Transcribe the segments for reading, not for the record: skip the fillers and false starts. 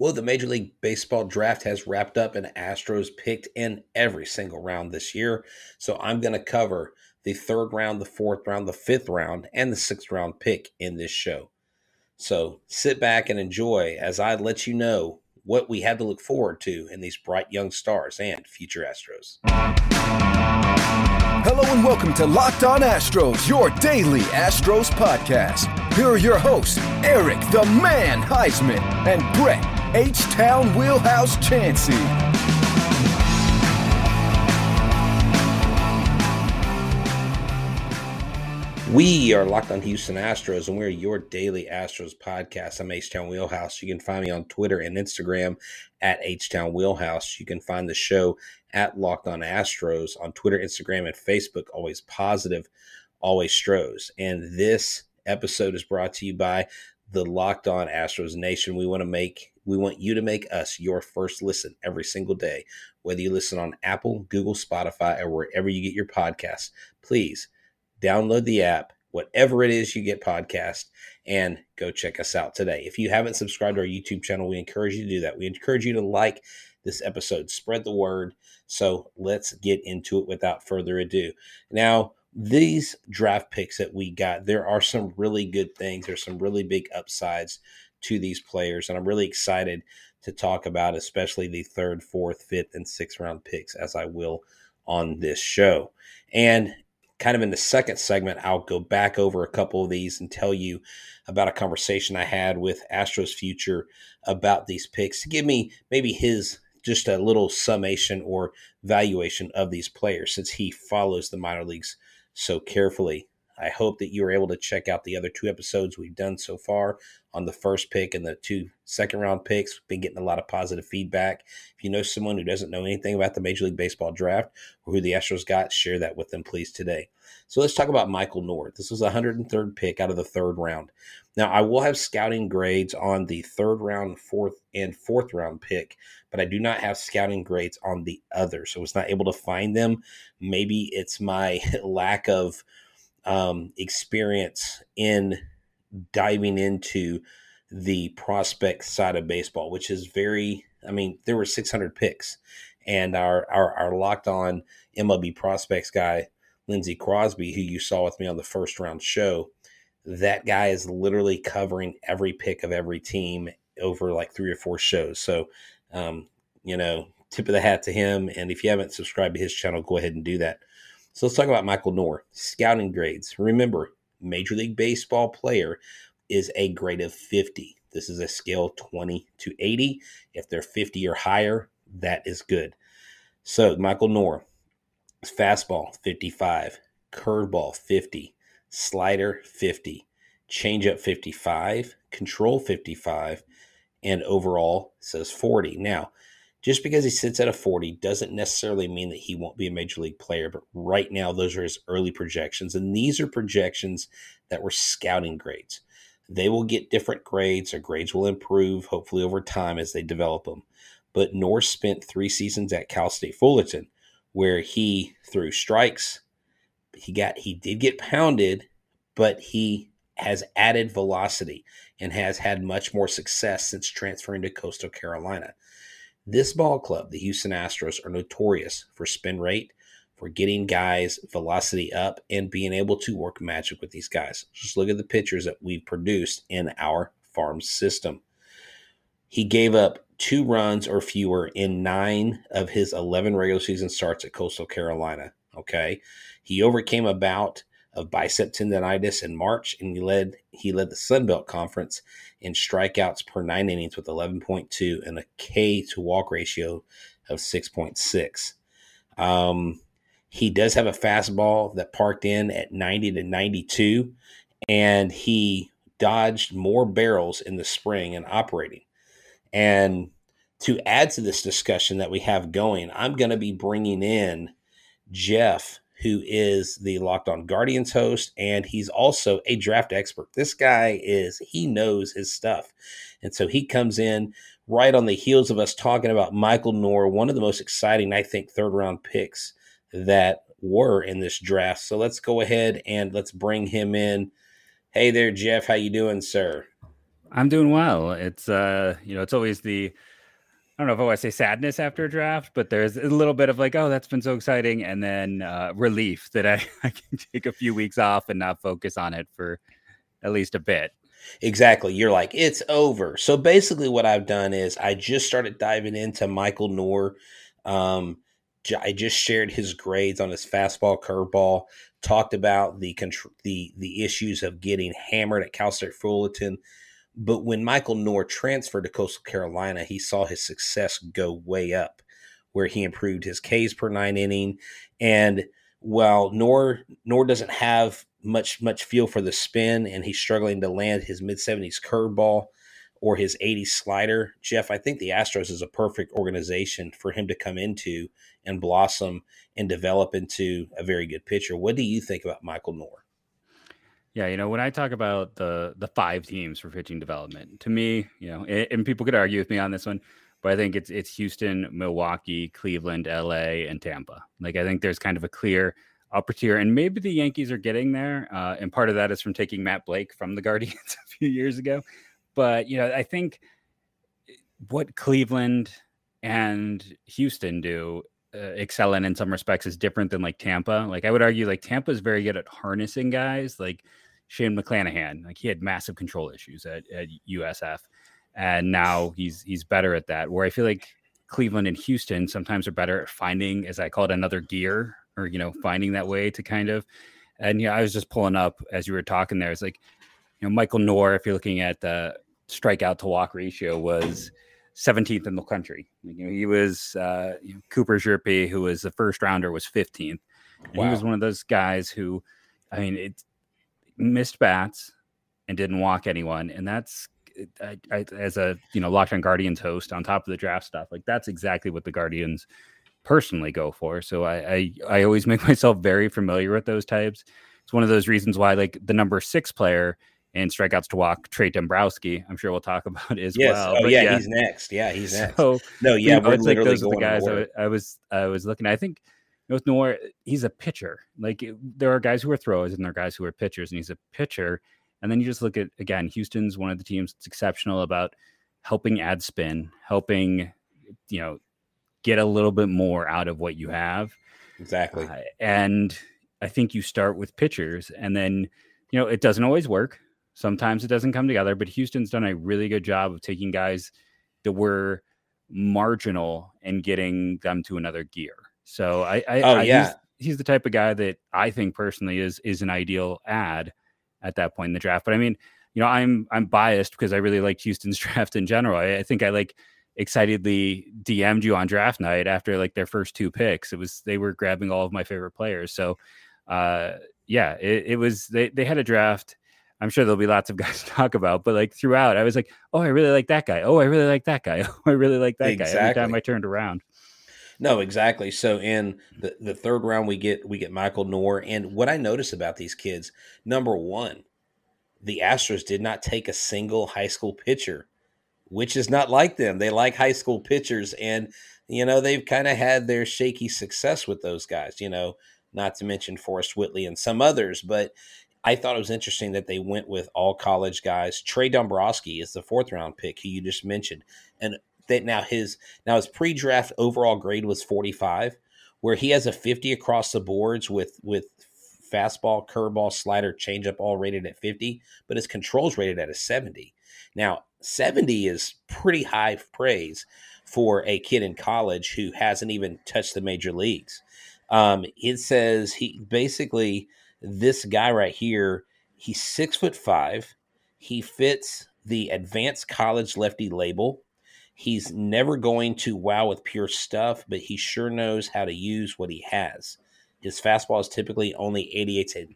Well, the Major League Baseball draft has wrapped up, and Astros picked in every single round this year. So I'm going to cover the third round, the fourth round, the fifth round, and the sixth round pick in this show. So sit back and enjoy as I let you know what we have to look forward to in these bright young stars and future Astros. Hello and welcome to Locked On Astros, your daily Astros podcast. Here are your hosts, Eric the Man Heisman and Brett H-Town Wheelhouse Chansey. We are Locked On Houston Astros, and we're your daily Astros podcast. I'm H-Town Wheelhouse. You can find me on Twitter and Instagram at H-Town Wheelhouse. You can find the show at Locked On Astros on Twitter, Instagram, and Facebook. Always positive, always Stros. And this episode is brought to you by the Locked On Astros Nation. We want you to make us your first listen every single day. Whether you listen on Apple, Google, Spotify, or wherever you get your podcasts, please download the app, whatever it is you get podcast, and go check us out today. If you haven't subscribed to our YouTube channel, we encourage you to do that. We encourage you to like this episode, spread the word. So let's get into it without further ado. Now, these draft picks that we got, there are some really good things. There's some really big upsides to these players, and I'm really excited to talk about especially the third, fourth, fifth, and sixth round picks, as I will on this show. And kind of in the second segment, I'll go back over a couple of these and tell you about a conversation I had with Astros Future about these picks to give me maybe his just a little summation or valuation of these players, since he follows the minor leagues so carefully. I hope that you were able to check out the other two episodes we've done so far on the first pick and the 2 second round picks. We've been getting a lot of positive feedback. If you know someone who doesn't know anything about the Major League Baseball draft or who the Astros got, share that with them, please, today. So let's talk about Michael Knorr. This was the 103rd pick out of the third round. Now, I will have scouting grades on the third round, fourth round pick, but I do not have scouting grades on the other. So I was not able to find them. Maybe it's my lack of experience in diving into the prospect side of baseball, which is there were 600 picks, and our Locked On MLB prospects guy, Lindsey Crosby, who you saw with me on the first round show, that guy is literally covering every pick of every team over like three or four shows. So, tip of the hat to him. And if you haven't subscribed to his channel, go ahead and do that. So let's talk about Michael Knorr. Scouting grades. Remember, Major League Baseball player is a grade of 50. This is a scale 20 to 80. If they're 50 or higher, that is good. So Michael Knorr, fastball, 55. Curveball, 50. Slider, 50. Changeup, 55. Control, 55. And overall says 40. Now, just because he sits at a 40 doesn't necessarily mean that he won't be a major league player, but right now those are his early projections, and these are projections that were scouting grades. They will get different grades, or grades will improve, hopefully over time as they develop them. But Knorr spent 3 seasons at Cal State Fullerton, where he threw strikes. He did get pounded, but he has added velocity and has had much more success since transferring to Coastal Carolina. This ball club, the Houston Astros, are notorious for spin rate, for getting guys' velocity up, and being able to work magic with these guys. Just look at the pitchers that we've produced in our farm system. He gave up 2 runs or fewer in 9 of his 11 regular season starts at Coastal Carolina. Okay, he overcame a bout of bicep tendonitis in March, and he led the Sunbelt Conference in strikeouts per 9 innings with 11.2 and a K to walk ratio of 6.6. He does have a fastball that parked in at 90 to 92, and he dodged more barrels in the spring and operating. And to add to this discussion that we have going, I'm going to be bringing in Jeff, who is the Locked On Guardians host, and he's also a draft expert. This guy he knows his stuff. And so he comes in right on the heels of us talking about Michael Knorr, one of the most exciting, I think, third-round picks that were in this draft. So let's go ahead and let's bring him in. Hey there, Jeff. How you doing, sir? I'm doing well. It's it's always the, I don't know if I want to say sadness after a draft, but there's a little bit of like, oh, that's been so exciting. And then relief that I can take a few weeks off and not focus on it for at least a bit. Exactly. You're like, it's over. So basically what I've done is I just started diving into Michael Knorr. I just shared his grades on his fastball, curveball, talked about the issues of getting hammered at Cal State Fullerton. But when Michael Knorr transferred to Coastal Carolina, he saw his success go way up, where he improved his Ks per nine inning. And while Knorr doesn't have much feel for the spin, and he's struggling to land his mid-70s curveball or his 80s slider, Jeff, I think the Astros is a perfect organization for him to come into and blossom and develop into a very good pitcher. What do you think about Michael Knorr? Yeah, when I talk about the five teams for pitching development, to me, and people could argue with me on this one, but I think it's Houston, Milwaukee, Cleveland, LA, and Tampa. Like, I think there's kind of a clear upper tier, and maybe the Yankees are getting there. And part of that is from taking Matt Blake from the Guardians a few years ago. But, I think what Cleveland and Houston do excel in some respects is different than like Tampa. Like, I would argue like Tampa is very good at harnessing guys like Shane McClanahan. Like, he had massive control issues at USF, and now he's better at that, where I feel like Cleveland and Houston sometimes are better at finding, as I call it, another gear, or finding that way to kind of, and I was just pulling up as you were talking there, it's like, Michael Knorr, if you're looking at the strikeout to walk ratio, was 17th in the country. He was Cooper Zerpe, who was the first rounder, was 15th. And wow. He was one of those guys who, missed bats and didn't walk anyone. And that's, I as a, Locked On Guardians host, on top of the draft stuff, like that's exactly what the Guardians personally go for. So I always make myself very familiar with those types. It's one of those reasons why, like, the number 6 player and strikeouts to walk, Trey Dombrowski, I'm sure we'll talk about as well. Oh, but yeah, he's next. Yeah, he's next. So, no, yeah, we're it's literally like those going are the guys I was looking at. I think with Knorr, he's a pitcher. Like, there are guys who are throwers and there are guys who are pitchers, and he's a pitcher. And then you just look at, again, Houston's one of the teams that's exceptional about helping add spin, helping, get a little bit more out of what you have. Exactly. And I think you start with pitchers, and then, it doesn't always work. Sometimes it doesn't come together, but Houston's done a really good job of taking guys that were marginal and getting them to another gear. So he's the type of guy that I think personally is an ideal add at that point in the draft. But I'm biased because I really liked Houston's draft in general. I think I like excitedly DM'd you on draft night after like their first 2 picks. They were grabbing all of my favorite players. So they had a draft. I'm sure there'll be lots of guys to talk about, but like throughout, I was like, oh, I really like that guy. Oh, I really like that guy. Oh, I really like that guy. Every time I turned around. No, exactly. So in the third round, we get Michael Knorr. And what I notice about these kids, number one, the Astros did not take a single high school pitcher, which is not like them. They like high school pitchers, and, they've kind of had their shaky success with those guys, not to mention Forrest Whitley and some others, but I thought it was interesting that they went with all college guys. Trey Dombrowski is the 4th round pick who you just mentioned. And that now his pre-draft overall grade was 45, where he has a 50 across the boards with fastball, curveball, slider, changeup, all rated at 50, but his control's rated at a 70. Now, 70 is pretty high praise for a kid in college who hasn't even touched the major leagues. It says he basically, this guy right here, he's 6'5". He fits the advanced college lefty label. He's never going to wow with pure stuff, but he sure knows how to use what he has. His fastball is typically only 88 to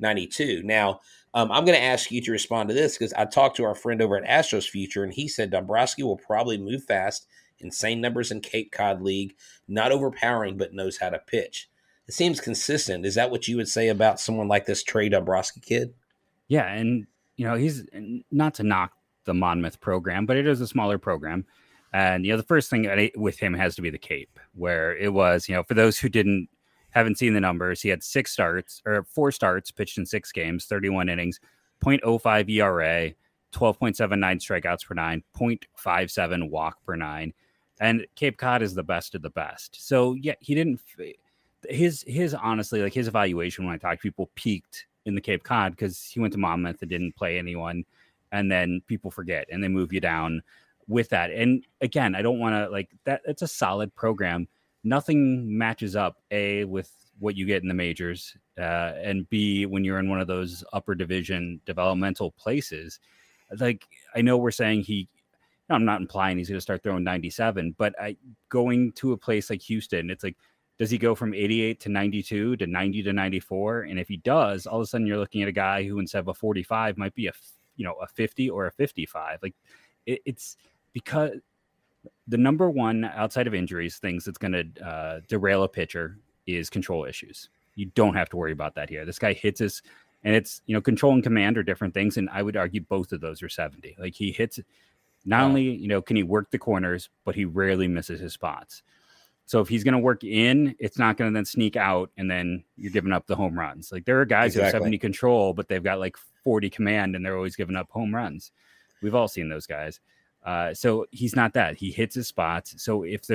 92. Now, I'm going to ask you to respond to this because I talked to our friend over at Astros Future, and he said Dombrowski will probably move fast, insane numbers in Cape Cod League, not overpowering, but knows how to pitch. It seems consistent. Is that what you would say about someone like this Trey Dombrowski kid? Yeah, and, he's not to knock the Monmouth program, but it is a smaller program. And, the first thing with him has to be the Cape, where it was, for those who haven't seen the numbers, he had 4 starts, pitched in 6 games, 31 innings, .05 ERA, 12.79 strikeouts per nine, 0.57 walk per nine. And Cape Cod is the best of the best. So yeah, he didn't, his honestly, like his evaluation when I talked to people peaked in the Cape Cod because he went to Monmouth and didn't play anyone. And then people forget and they move you down with that. And again, I don't want to like that. It's a solid program. Nothing matches up A with what you get in the majors and B when you're in one of those upper division developmental places. Like, I know we're saying I'm not implying he's going to start throwing 97, but going to a place like Houston, it's like, does he go from 88 to 92 to 90 to 94? And if he does, all of a sudden you're looking at a guy who instead of a 45 might be a 50 or a 55. Like it's because the number one outside of injuries things that's going to derail a pitcher is control issues. You don't have to worry about that here. This guy hits his, and it's, control and command are different things. And I would argue both of those are 70. Like he hits, not only, can he work the corners, but he rarely misses his spots. So if he's going to work in, it's not going to then sneak out and then you're giving up the home runs. Like there are guys who have 70 control, but they've got like 40 command and they're always giving up home runs. We've all seen those guys. So he's not that. He hits his spots. So if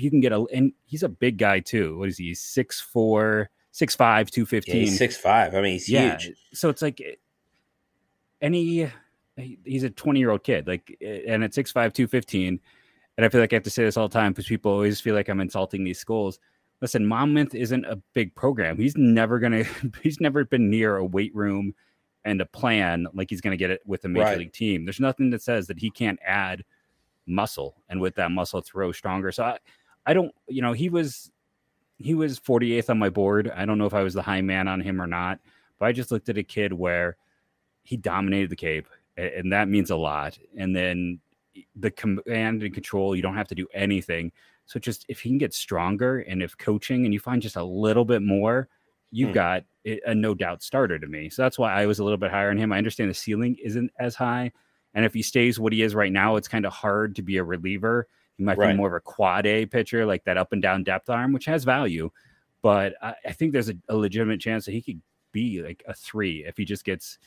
you can get and he's a big guy too. What is he? 6'4", 6'5", 215. Yeah, he's 6'5". I mean, he's huge. So it's like he's a 20-year-old kid. Like, and at 6'5", 215. And I feel like I have to say this all the time because people always feel like I'm insulting these schools. Listen, Monmouth isn't a big program. He's never been near a weight room and a plan like he's going to get it with a major league team. There's nothing that says that he can't add muscle and with that muscle throw stronger. So I don't, he was 48th on my board. I don't know if I was the high man on him or not, but I just looked at a kid where he dominated the Cape and that means a lot. And then the command and control, you don't have to do anything. So just, if he can get stronger and if coaching and you find just a little bit more, you've got a no doubt starter to me. So that's why I was a little bit higher on him. I understand the ceiling isn't as high. And if he stays what he is right now, it's kind of hard to be a reliever. He might be more of a quad A pitcher, like that up and down depth arm, which has value. But I think there's a legitimate chance that he could be like a 3 if he just gets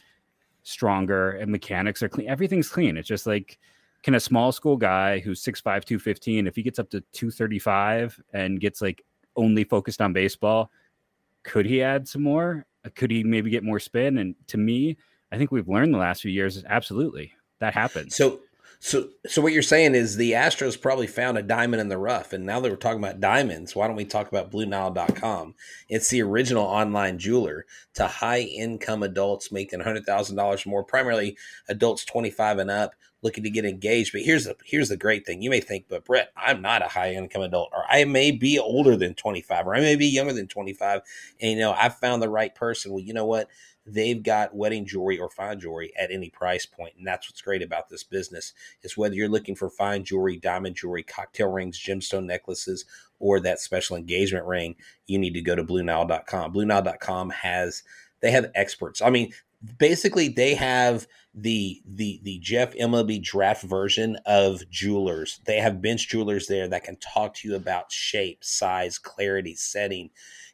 stronger and mechanics are clean. Everything's clean. It's just like, can a small school guy who's 6'5", 215, if he gets up to 235 and gets like only focused on baseball, could he add some more? Could he maybe get more spin? And to me, I think we've learned the last few years, absolutely, that happens. So what you're saying is the Astros probably found a diamond in the rough, and now that we're talking about diamonds, why don't we talk about BlueNile.com? It's the original online jeweler to high-income adults making $100,000 more, primarily adults 25 and up looking to get engaged. But here's the great thing. You may think, but Brett, I'm not a high-income adult, or I may be older than 25, or I may be younger than 25, and I found the right person. Well, you know what? They've got wedding jewelry or fine jewelry at any price point, and that's what's great about this business is whether you're looking for fine jewelry, diamond jewelry, cocktail rings, gemstone necklaces, or that special engagement ring, you need to go to BlueNile.com. BlueNile.com they have experts. I mean, basically they have the Jeff MLB Draft version of jewelers. They have bench jewelers there that can talk to you about shape, size, clarity, setting,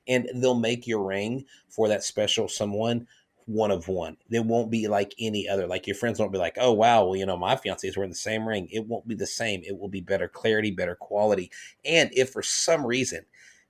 and they'll make your ring for that special someone one of one. They won't be like any other. Like your friends won't be like, oh, wow, well, my fiance is wearing the same ring. It won't be the same. It will be better clarity, better quality. And if for some reason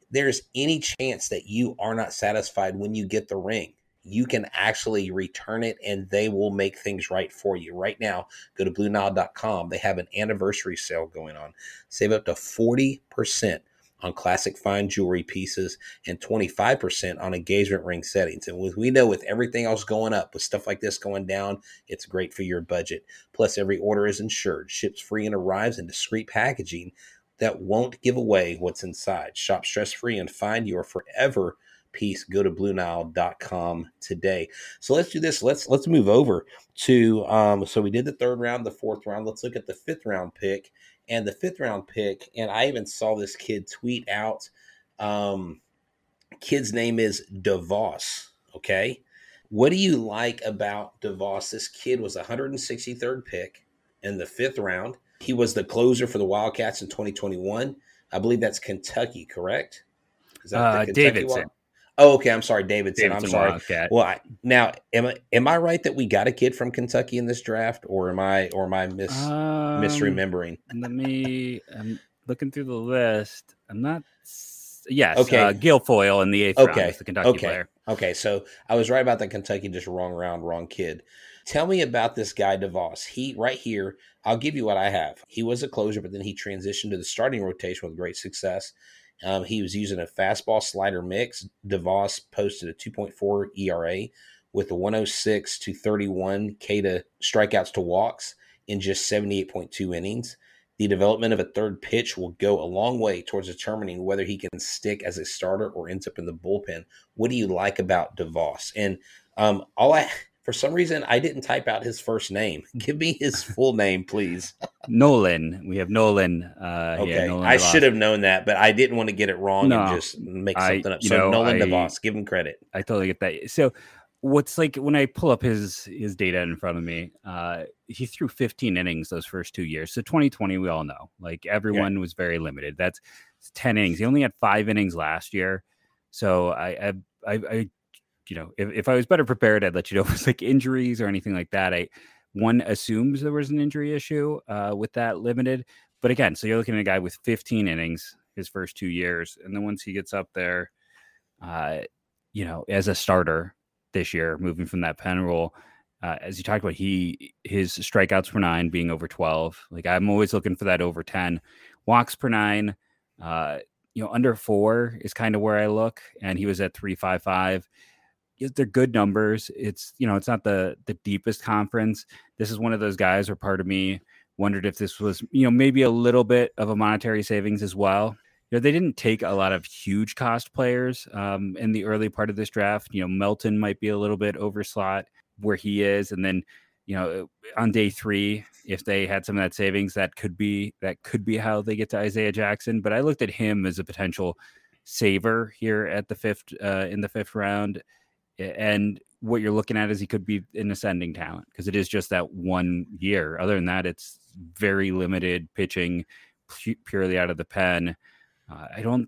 there's any chance that you are not satisfied when you get the ring, you can actually return it and they will make things right for you. Right now, go to BlueNile.com. They have an anniversary sale going on. Save up to 40% on classic fine jewelry pieces and 25% on engagement ring settings. And we know with everything else going up, with stuff like this going down, it's great for your budget. Plus, every order is insured, ships free, and arrives in discreet packaging that won't give away what's inside. Shop stress-free and find your forever piece. Go to BlueNile.com today. So let's do this. Let's move over to so we did the third round, the fourth round. Let's look at the fifth round pick. And the fifth round pick, and I even saw this kid tweet out, kid's name is DeVos, okay? What do you like about DeVos? This kid was 163rd pick in the fifth round. He was the closer for the Wildcats in 2021. I believe that's Kentucky, correct? Is that Davidson. Oh, okay. I'm sorry, Davidson. I'm sorry. Wildcat. Well, am I right that we got a kid from Kentucky in this draft, or am I misremembering? Let me. I'm looking through the list. I'm not. Yes. Okay. Guilfoyle in the eighth round is the Kentucky player. Okay. So I was right about that Kentucky, just wrong round, wrong kid. Tell me about this guy DeVos. He right here. I'll give you what I have. He was a closer, but then he transitioned to the starting rotation with great success. He was using a fastball slider mix. DeVos posted a 2.4 ERA with a 106 to 31 K to strikeouts to walks in just 78.2 innings. The development of a third pitch will go a long way towards determining whether he can stick as a starter or ends up in the bullpen. What do you like about DeVos? And for some reason, I didn't type out his first name. Give me his full name, please. Nolan. We have Nolan. Nolan I should have known that, but I didn't want to get it wrong and just make something up. So Nolan DeVos, give him credit. I totally get that. So what's like when I pull up his data in front of me, he threw 15 innings those first 2 years. So 2020, we all know, like everyone was very limited. That's 10 innings. He only had 5 innings last year. So I you know, if I was better prepared, I'd let you know if it's like injuries or anything like that. One assumes there was an injury issue with that limited. But again, so you're looking at a guy with 15 innings his first 2 years. And then once he gets up there, as a starter this year, moving from that pen role, as you talked about, his strikeouts per nine being over 12. Like I'm always looking for that over 10. Walks per nine, under 4 is kind of where I look. And he was at 3.55. They're good numbers. It's, it's not the deepest conference. This is one of those guys where part of me wondered if this was, maybe a little bit of a monetary savings as well. They didn't take a lot of huge cost players in the early part of this draft. Melton might be a little bit overslot where he is. And then, on day 3, if they had some of that savings, that could be how they get to Isaiah Jackson. But I looked at him as a potential saver here at the fifth round. And what you're looking at is he could be an ascending talent because it is just that 1 year. Other than that, it's very limited pitching purely out of the pen. I don't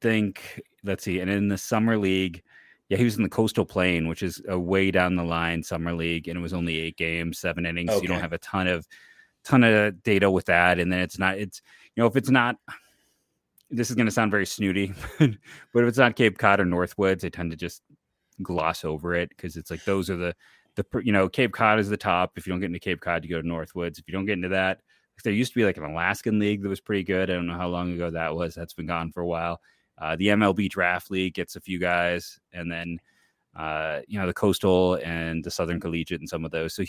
think, let's see. And in the summer league, he was in the Coastal Plain, which is a way down the line summer league. And it was only 8 games, 7 innings. Okay. So you don't have a ton of data with that. And then this is going to sound very snooty, but if it's not Cape Cod or Northwoods, they tend to just gloss over it because it's like those are the Cape Cod is the top. If you don't get into Cape Cod, you go to Northwoods. If you don't get into that, there used to be like an Alaskan league that was pretty good. I don't know how long ago that was. That's been gone for a while. The MLB Draft League gets a few guys, and then the Coastal and the Southern Collegiate and some of those. So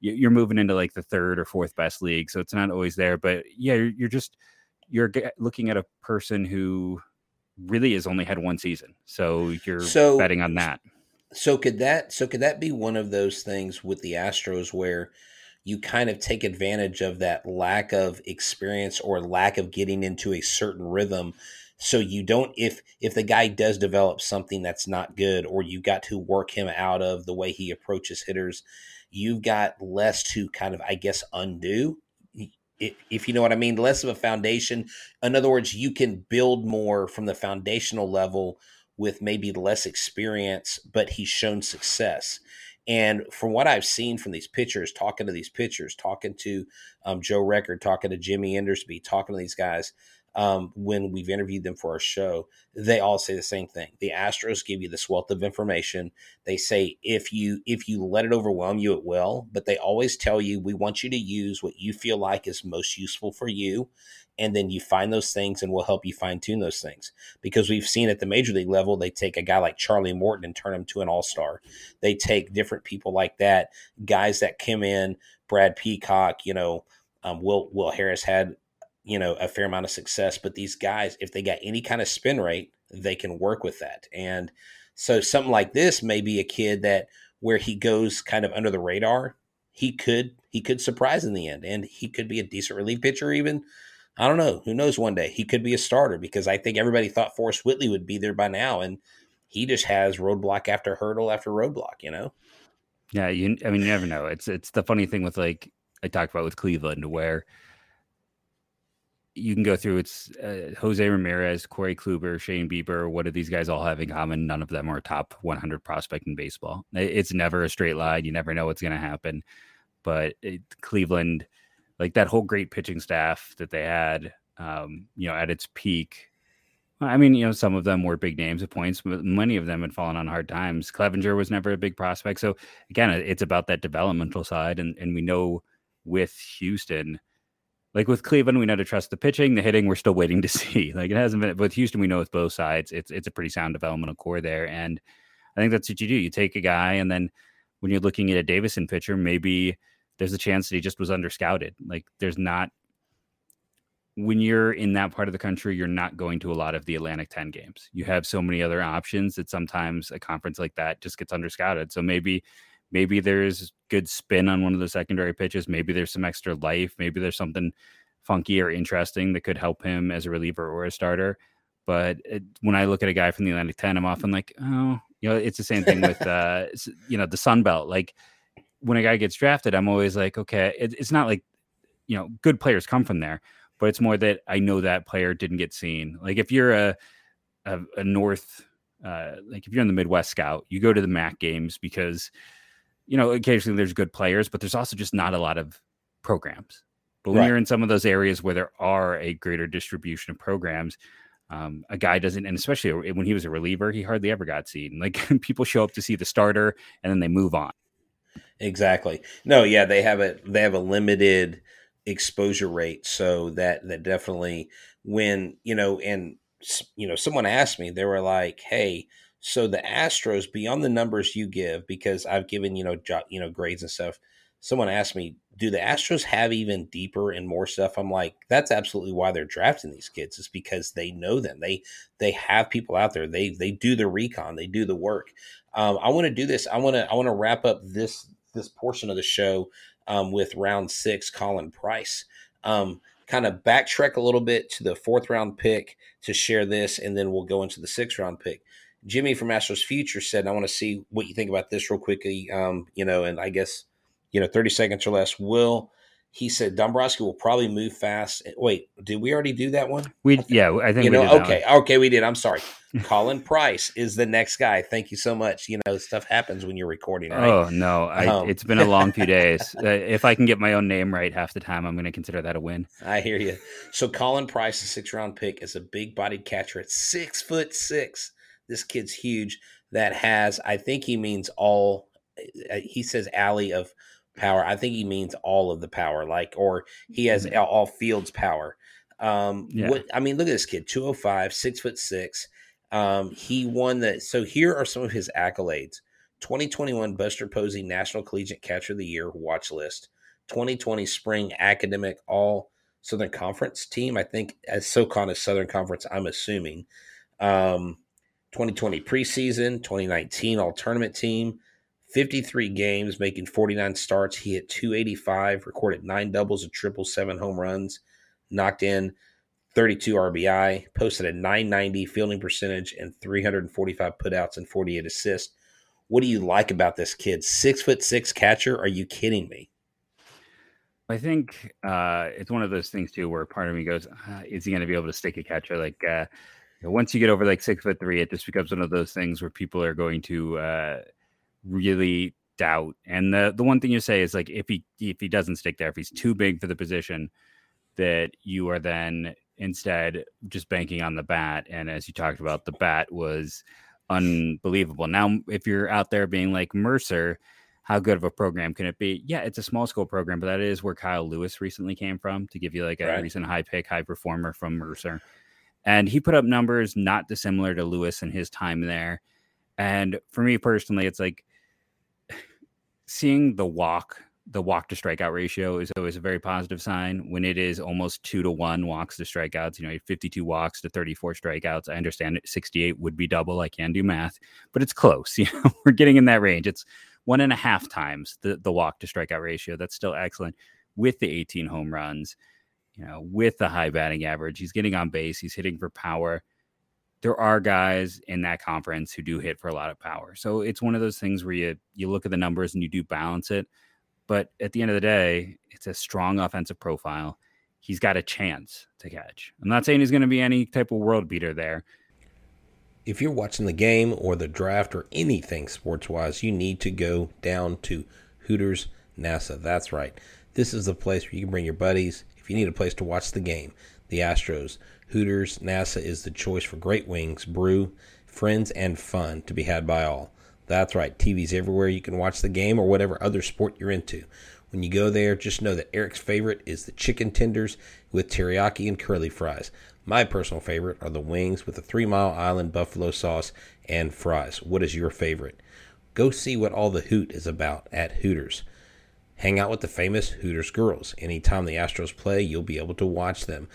you're moving into like the third or fourth best league. So it's not always there, but you're looking at a person who really has only had 1 season. So you're betting on that. So could that be one of those things with the Astros where you kind of take advantage of that lack of experience or lack of getting into a certain rhythm? So you don't, if the guy does develop something that's not good, or you got to work him out of the way he approaches hitters, you've got less to kind of, I guess, undo. If you know what I mean, less of a foundation. In other words, you can build more from the foundational level with maybe less experience, but he's shown success. And from what I've seen from these pitchers, talking to Joe Record, talking to Jimmy Endersby, talking to these guys, when we've interviewed them for our show, they all say the same thing. The Astros give you this wealth of information. They say, if you let it overwhelm you, it will, but they always tell you, we want you to use what you feel like is most useful for you. And then you find those things and we'll help you fine tune those things, because we've seen at the major league level, they take a guy like Charlie Morton and turn him to an all-star. They take different people like that, guys that came in, Brad Peacock, Will Harris had, a fair amount of success, but these guys, if they got any kind of spin rate, they can work with that. And so something like this may be a kid that where he goes kind of under the radar, he could surprise in the end, and he could be a decent relief pitcher even. I don't know. Who knows one day? He could be a starter, because I think everybody thought Forrest Whitley would be there by now, and he just has roadblock after hurdle after roadblock, Yeah, you never know. It's the funny thing with, like I talked about with Cleveland, where you can go through. It's Jose Ramirez, Corey Kluber, Shane Bieber. What do these guys all have in common? None of them are top 100 prospect in baseball. It's never a straight line. You never know what's going to happen. But Cleveland, like that whole great pitching staff that they had, at its peak. I mean, some of them were big names at points, but many of them had fallen on hard times. Clevenger was never a big prospect. So again, it's about that developmental side. And we know with Houston, like with Cleveland, we know to trust the pitching, the hitting, we're still waiting to see. Like it hasn't been, but with Houston, we know it's both sides. It's a pretty sound developmental core there. And I think that's what you do. You take a guy, and then when you're looking at a Davidson pitcher, maybe there's a chance that he just was underscouted. Like there's not, when you're in that part of the country, you're not going to a lot of the Atlantic 10 games. You have so many other options that sometimes a conference like that just gets underscouted. So maybe there's good spin on one of the secondary pitches. Maybe there's some extra life. Maybe there's something funky or interesting that could help him as a reliever or a starter. But when I look at a guy from the Atlantic 10, I'm often like, oh, it's the same thing with, the Sunbelt. Like when a guy gets drafted, I'm always like, okay, it's not like, good players come from there, but it's more that I know that player didn't get seen. Like if you're a North, like if you're in the Midwest scout, you go to the MAC games because, occasionally there's good players, but there's also just not a lot of programs. But when you're in some of those areas where there are a greater distribution of programs, a guy doesn't, and especially when he was a reliever, he hardly ever got seen. Like people show up to see the starter and then they move on. Exactly. No, yeah, they have a limited exposure rate. So that definitely, when, someone asked me, they were like, hey, so the Astros, beyond the numbers you give, because I've given, grades and stuff, someone asked me, do the Astros have even deeper and more stuff? I'm like, that's absolutely why they're drafting these kids, is because they know them. They have people out there. They do the recon. They do the work. I want to do this. I want to wrap up this portion of the show with round 6, Colin Price. Kind of backtrack a little bit to the 4th round pick to share this, and then we'll go into the 6th round pick. Jimmy from Astros Future said, I want to see what you think about this real quickly, and I guess, 30 seconds or less. He said, Dombrowski will probably move fast. Wait, did we already do that one? I think we did. Okay, we did. I'm sorry. Colin Price is the next guy. Thank you so much. Stuff happens when you're recording, right? Oh, no. It's been a long few days. If I can get my own name right half the time, I'm going to consider that a win. I hear you. So Colin Price, the 6th round pick, is a big-bodied catcher at 6'6". This kid's huge. That has, I think he means all, he says alley of power. I think he means all of the power, or he has all fields power. Look at this kid, 205, 6'6". He won that. So here are some of his accolades. 2021 Buster Posey National Collegiate Catcher of the Year watch list. 2020 Spring Academic All Southern Conference team. I think as SoCon is Southern Conference, I'm assuming. 2020 preseason, 2019 all-tournament team, 53 games, making 49 starts. He hit 285, recorded 9 doubles, a triple, 7 home runs, knocked in 32 RBI, posted a 990 fielding percentage and 345 putouts and 48 assists. What do you like about this kid? 6'6" catcher? Are you kidding me? I think it's one of those things, too, where part of me goes, is he going to be able to stick a catcher? Like, once you get over like 6'3", it just becomes one of those things where people are going to really doubt. And the one thing you say is like, if he doesn't stick there, if he's too big for the position, that you are then instead just banking on the bat. And as you talked about, the bat was unbelievable. Now, if you're out there being like Mercer, how good of a program can it be? Yeah, it's a small school program, but that is where Kyle Lewis recently came from, to give you like a recent high pick, high performer from Mercer. And he put up numbers not dissimilar to Lewis in his time there. And for me personally, it's like seeing the walk to strikeout ratio is always a very positive sign when it is almost 2-to-1 walks to strikeouts. 52 walks to 34 strikeouts. I understand it, 68 would be double. I can do math, but it's close. We're getting in that range. It's 1.5 times the walk to strikeout ratio. That's still excellent with the 18 home runs. With the high batting average, he's getting on base, he's hitting for power. There are guys in that conference who do hit for a lot of power. So it's one of those things where you look at the numbers and you do balance it. But at the end of the day, it's a strong offensive profile. he's got a chance to catch. I'm not saying he's going to be any type of world beater there. If you're watching the game or the draft or anything sports-wise, you need to go down to Hooters NASA. That's right. This is the place where you can bring your buddies if you need a place to watch the game. The Astros. Hooters NASA is the choice for great wings, brew, friends, and fun to be had by all. That's right. TV's everywhere. You can watch the game or whatever other sport you're into. When you go there, just know that Eric's favorite is the chicken tenders with teriyaki and curly fries. My personal favorite are the wings with the 3 Mile Island buffalo sauce and fries. What is your favorite? Go see what all the hoot is about at Hooters. Hang out with the famous Hooters girls. Anytime the Astros play, you'll be able to watch them.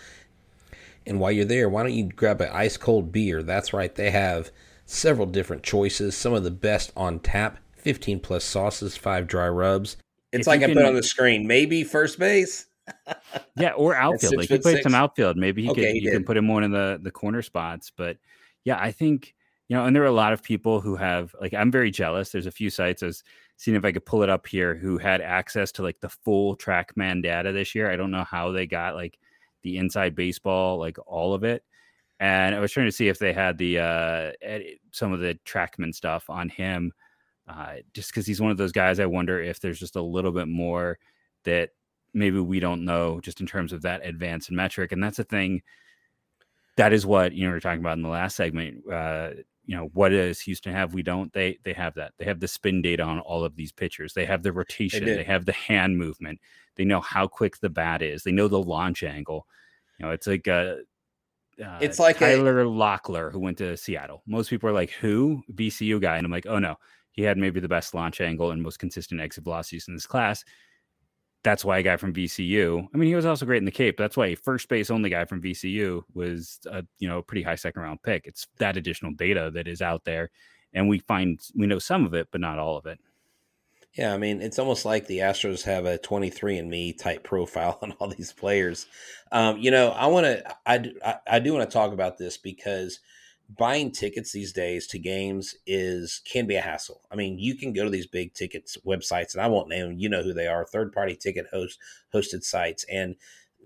And while you're there, why don't you grab an ice-cold beer? That's right, they have several different choices, some of the best on tap, 15-plus sauces, 5 dry rubs. It's like I put on the screen, maybe first base? Yeah, or outfield. Like he played some outfield. Maybe you can put him on in the corner spots. But yeah, I think, you know, and there are a lot of people who have, like, I'm very jealous. There's a few sites I was seeing if I could pull it up here who had access to like the full TrackMan data this year. I don't know how they got like the inside baseball, like all of it. And I was trying to see if they had the some of the TrackMan stuff on him, just because he's one of those guys. I wonder if there's just a little bit more that maybe we don't know just in terms of that advanced metric. And that's a thing that is what, you know, we were talking about in the last segment, you know, what does Houston have? We don't, they have that, they have the spin data on all of these pitchers. They have the rotation. They have the hand movement. They know how quick the bat is. They know the launch angle. You know, it's like, it's like Tyler Locklear who went to Seattle. Most people are like, who? VCU guy. And I'm like, oh no, he had maybe the best launch angle and most consistent exit velocities in this class. That's why a guy from VCU, I mean, he was also great in the Cape. That's why a first base only guy from VCU was a, you know, pretty high second round pick. It's that additional data that is out there. And we know some of it, but not all of it. Yeah. I mean, it's almost like the Astros have a 23andMe type profile on all these players. You know, I do want to talk about this because buying tickets these days to games can be a hassle. I mean, you can go to these big tickets websites, and I won't name them. You know who they are, third-party ticket hosted sites, and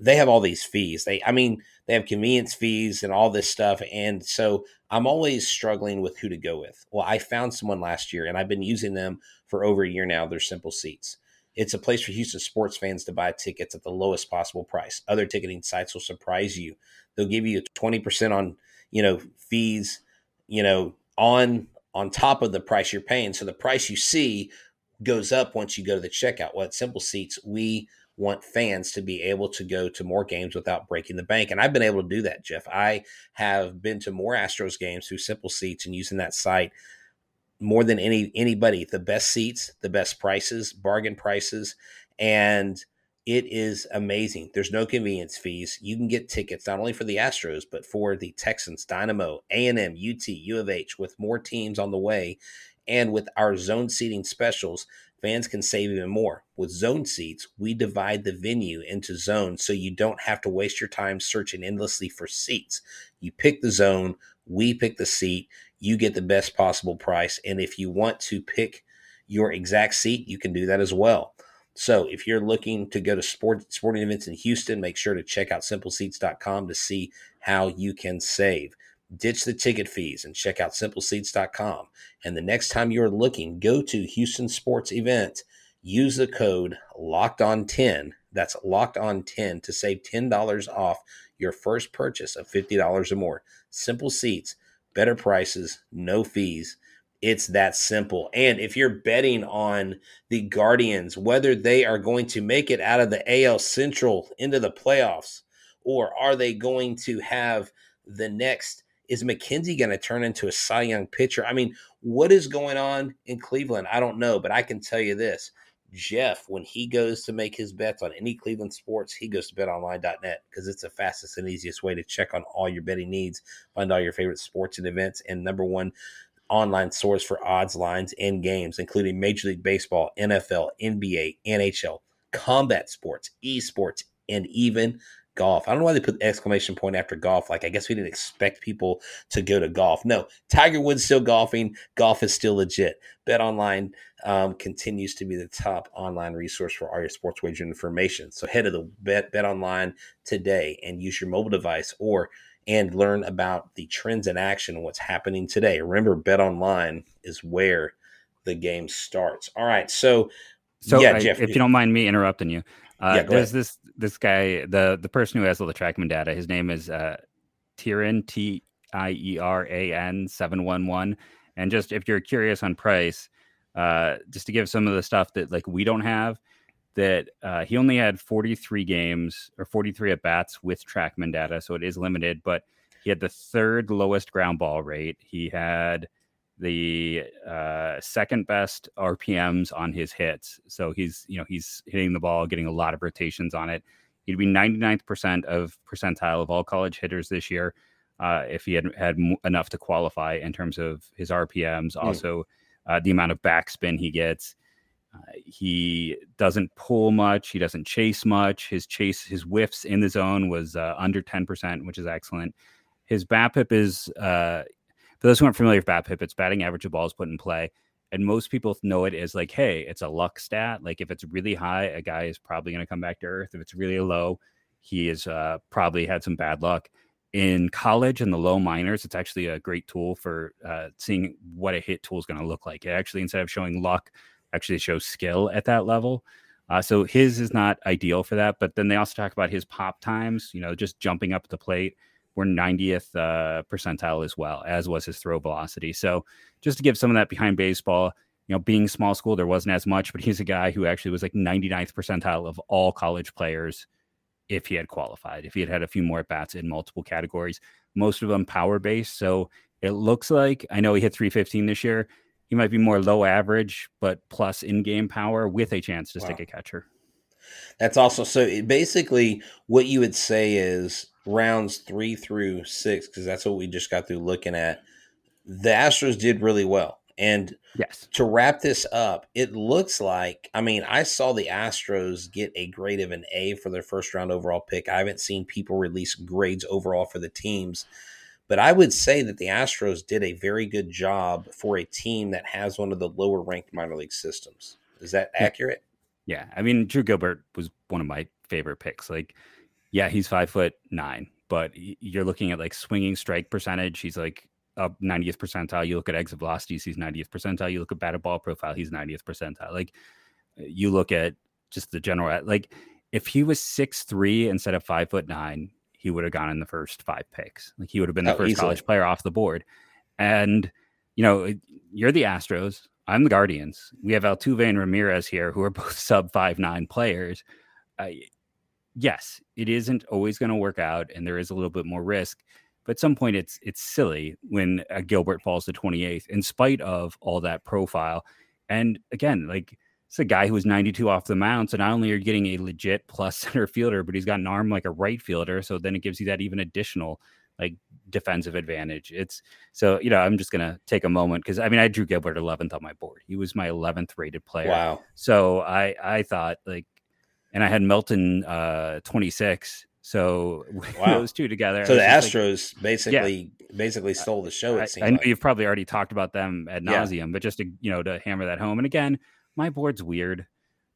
they have all these fees. They have convenience fees and all this stuff, and so I'm always struggling with who to go with. Well, I found someone last year, and I've been using them for over a year now. They're Simple Seats. It's a place for Houston sports fans to buy tickets at the lowest possible price. Other ticketing sites will surprise you. They'll give you 20% on fees, on top of the price you're paying. So the price you see goes up once you go to the checkout. Well, at Simple Seats, we want fans to be able to go to more games without breaking the bank. And I've been able to do that, Jeff. I have been to more Astros games through Simple Seats and using that site more than anybody. The best seats, the best prices, bargain prices, and it is amazing. There's no convenience fees. You can get tickets not only for the Astros, but for the Texans, Dynamo, A&M, UT, U of H, with more teams on the way. And with our zone seating specials, fans can save even more. With zone seats, we divide the venue into zones so you don't have to waste your time searching endlessly for seats. You pick the zone, we pick the seat, you get the best possible price. And if you want to pick your exact seat, you can do that as well. So if you're looking to go to sporting events in Houston, make sure to check out simpleseats.com to see how you can save. Ditch the ticket fees and check out simpleseats.com. And the next time you're looking, go to Houston Sports Event. Use the code LOCKEDON10. That's LOCKEDON10 to save $10 off your first purchase of $50 or more. Simple Seats, better prices, no fees. It's that simple. And if you're betting on the Guardians, whether they are going to make it out of the AL Central into the playoffs, or are they going to have the next, is McKenzie going to turn into a Cy Young pitcher? I mean, what is going on in Cleveland? I don't know, but I can tell you this. Jeff, when he goes to make his bets on any Cleveland sports, he goes to betonline.net because it's the fastest and easiest way to check on all your betting needs, find all your favorite sports and events, and number one online source for odds, lines, and games, including Major League Baseball, NFL, NBA, NHL, combat sports, esports, and even golf. I don't know why they put exclamation point after golf. Like, I guess we didn't expect people to go to golf. No, Tiger Woods still golfing. Golf is still legit. BetOnline continues to be the top online resource for all your sports wager information. So head to the BetOnline today and use your mobile device and learn about the trends in action and what's happening today. Remember, BetOnline is where the game starts. All right, so Jeff, if you don't mind me interrupting you. There's ahead. This guy, the person who has all the TrackMan data, his name is Tieran, Tieran 711. And just if you're curious on price, just to give some of the stuff that like we don't have, that he only had 43 games or 43 at-bats with TrackMan data, so it is limited, but he had the third lowest ground ball rate. He had the second best RPMs on his hits. So he's hitting the ball, getting a lot of rotations on it. He'd be 99th percentile of all college hitters this year if he had enough to qualify in terms of his RPMs. Also, the amount of backspin he gets. He doesn't pull much. He doesn't chase much. His whiffs in the zone was under 10%, which is excellent. His BABIP is... for those who aren't familiar with BABIP, it's batting average of balls put in play. And most people know it as like, hey, it's a luck stat. Like if it's really high, a guy is probably going to come back to earth. If it's really low, he is probably had some bad luck. In college and the low minors, it's actually a great tool for seeing what a hit tool is going to look like. It actually, instead of showing luck, actually shows skill at that level. So his is not ideal for that. But then they also talk about his pop times, just jumping up the plate. We're 90th percentile as well, as was his throw velocity. So just to give some of that behind baseball, being small school, there wasn't as much, but he's a guy who actually was like 99th percentile of all college players if he had qualified, if he had had a few more at-bats in multiple categories, most of them power-based. So it looks like, I know he hit 315 this year. He might be more low average, but plus in-game power with a chance to stick a catcher. That's also, so basically what you would say is, rounds 3 through 6, because that's what we just got through looking at. The Astros did really well. And yes, to wrap this up, it looks like, I saw the Astros get a grade of an A for their first round overall pick. I haven't seen people release grades overall for the teams, but I would say that the Astros did a very good job for a team that has one of the lower ranked minor league systems. Is that accurate? Yeah. Drew Gilbert was one of my favorite picks. Yeah, he's 5'9", but you're looking at like swinging strike percentage. He's like up 90th percentile. You look at exit velocities, he's 90th percentile. You look at batted ball profile, he's 90th percentile. Like you look at just the general, like if he was 6'3" instead of 5'9", he would have gone in the first 5 picks. Like he would have been the first easily. College player off the board. And you're the Astros. I'm the Guardians. We have Altuve and Ramirez here, who are both sub 5'9" players. Yes, it isn't always going to work out, and there is a little bit more risk. But at some point, it's silly when Gilbert falls to 28th, in spite of all that profile. And again, like it's a guy who was 92 off the mound, so not only are you getting a legit plus center fielder, but he's got an arm like a right fielder, so then it gives you that even additional like defensive advantage. It's so I'm just gonna take a moment because I drew Gilbert 11th on my board. He was my 11th rated player. Wow. So I thought like. And I had Melton 26, so those two together. So the Astros basically stole the show, it seems. I know you've probably already talked about them ad nauseum, but just to to hammer that home. And again, my board's weird.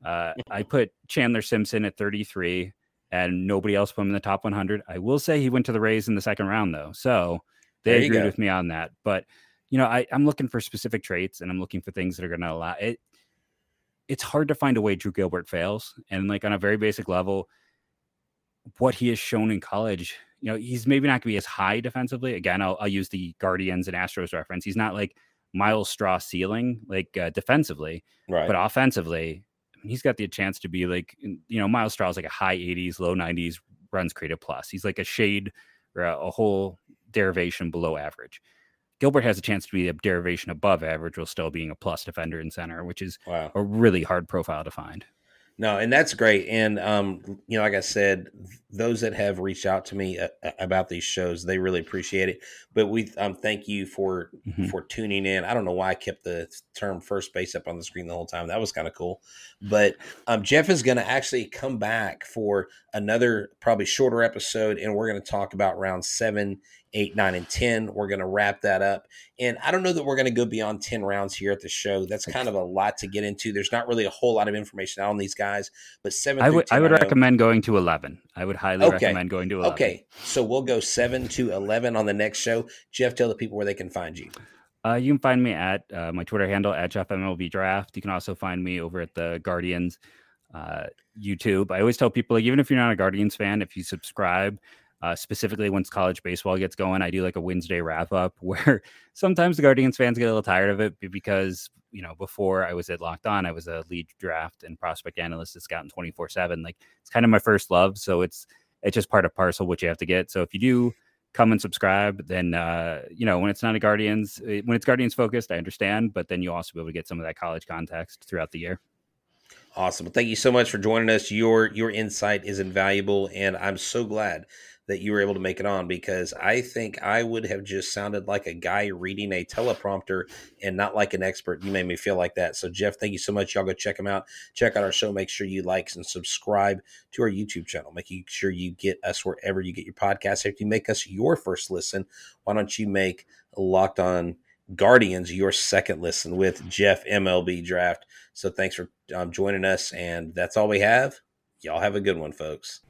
I put Chandler Simpson at 33, and nobody else put him in the top 100. I will say he went to the Rays in the second round, though, so they agreed with me on that. But I'm looking for specific traits, and I'm looking for things that are going to allow it. It's hard to find a way Drew Gilbert fails. And like on a very basic level, what he has shown in college, he's maybe not gonna be as high defensively. Again, I'll use the Guardians and Astros reference. He's not like Miles Straw ceiling, like defensively, right? But offensively, he's got the chance to be like, Miles Straw is like a high 80s, low 90s runs created plus. He's like a shade or a whole derivation below average. Gilbert has a chance to be a derivation above average while still being a plus defender in center, which is a really hard profile to find. No, and that's great. And, you know, like I said, those that have reached out to me about these shows, they really appreciate it. But we thank you for tuning in. I don't know why I kept the term first base up on the screen the whole time. That was kind of cool. But Jeff is going to actually come back for another probably shorter episode, and we're going to talk about round 7, 8, 9, and 10. We're going to wrap that up. And I don't know that we're going to go beyond 10 rounds here at the show. That's kind of a lot to get into. There's not really a whole lot of information out on these guys, but 7 through 10. I would recommend going to 11. I would highly recommend going to 11. Okay. So we'll go 7 to 11 on the next show. Jeff, tell the people where they can find you. You can find me at my Twitter handle at Jeff MLB Draft. You can also find me over at the Guardians YouTube. I always tell people, like, even if you're not a Guardians fan, if you subscribe, specifically once college baseball gets going, I do like a Wednesday wrap up where sometimes the Guardians fans get a little tired of it because, you know, before I was at Locked On, I was a lead draft and prospect analyst at Scouting 24/7. Like, it's kind of my first love. So it's just part of parcel what you have to get. So if you do come and subscribe, then, you know, when it's not a Guardians, when it's Guardians focused, I understand, but then you'll also be able to get some of that college context throughout the year. Awesome. Well, thank you so much for joining us. Your insight is invaluable, and I'm so glad that you were able to make it on, because I think I would have just sounded like a guy reading a teleprompter and not like an expert. You made me feel like that. So, Jeff, thank you so much. Y'all go check him out. Check out our show. Make sure you like and subscribe to our YouTube channel. Make sure you get us wherever you get your podcasts. If you make us your first listen, why don't you make Locked On Guardians your second listen with Jeff MLB Draft. So thanks for joining us. And that's all we have. Y'all have a good one, folks.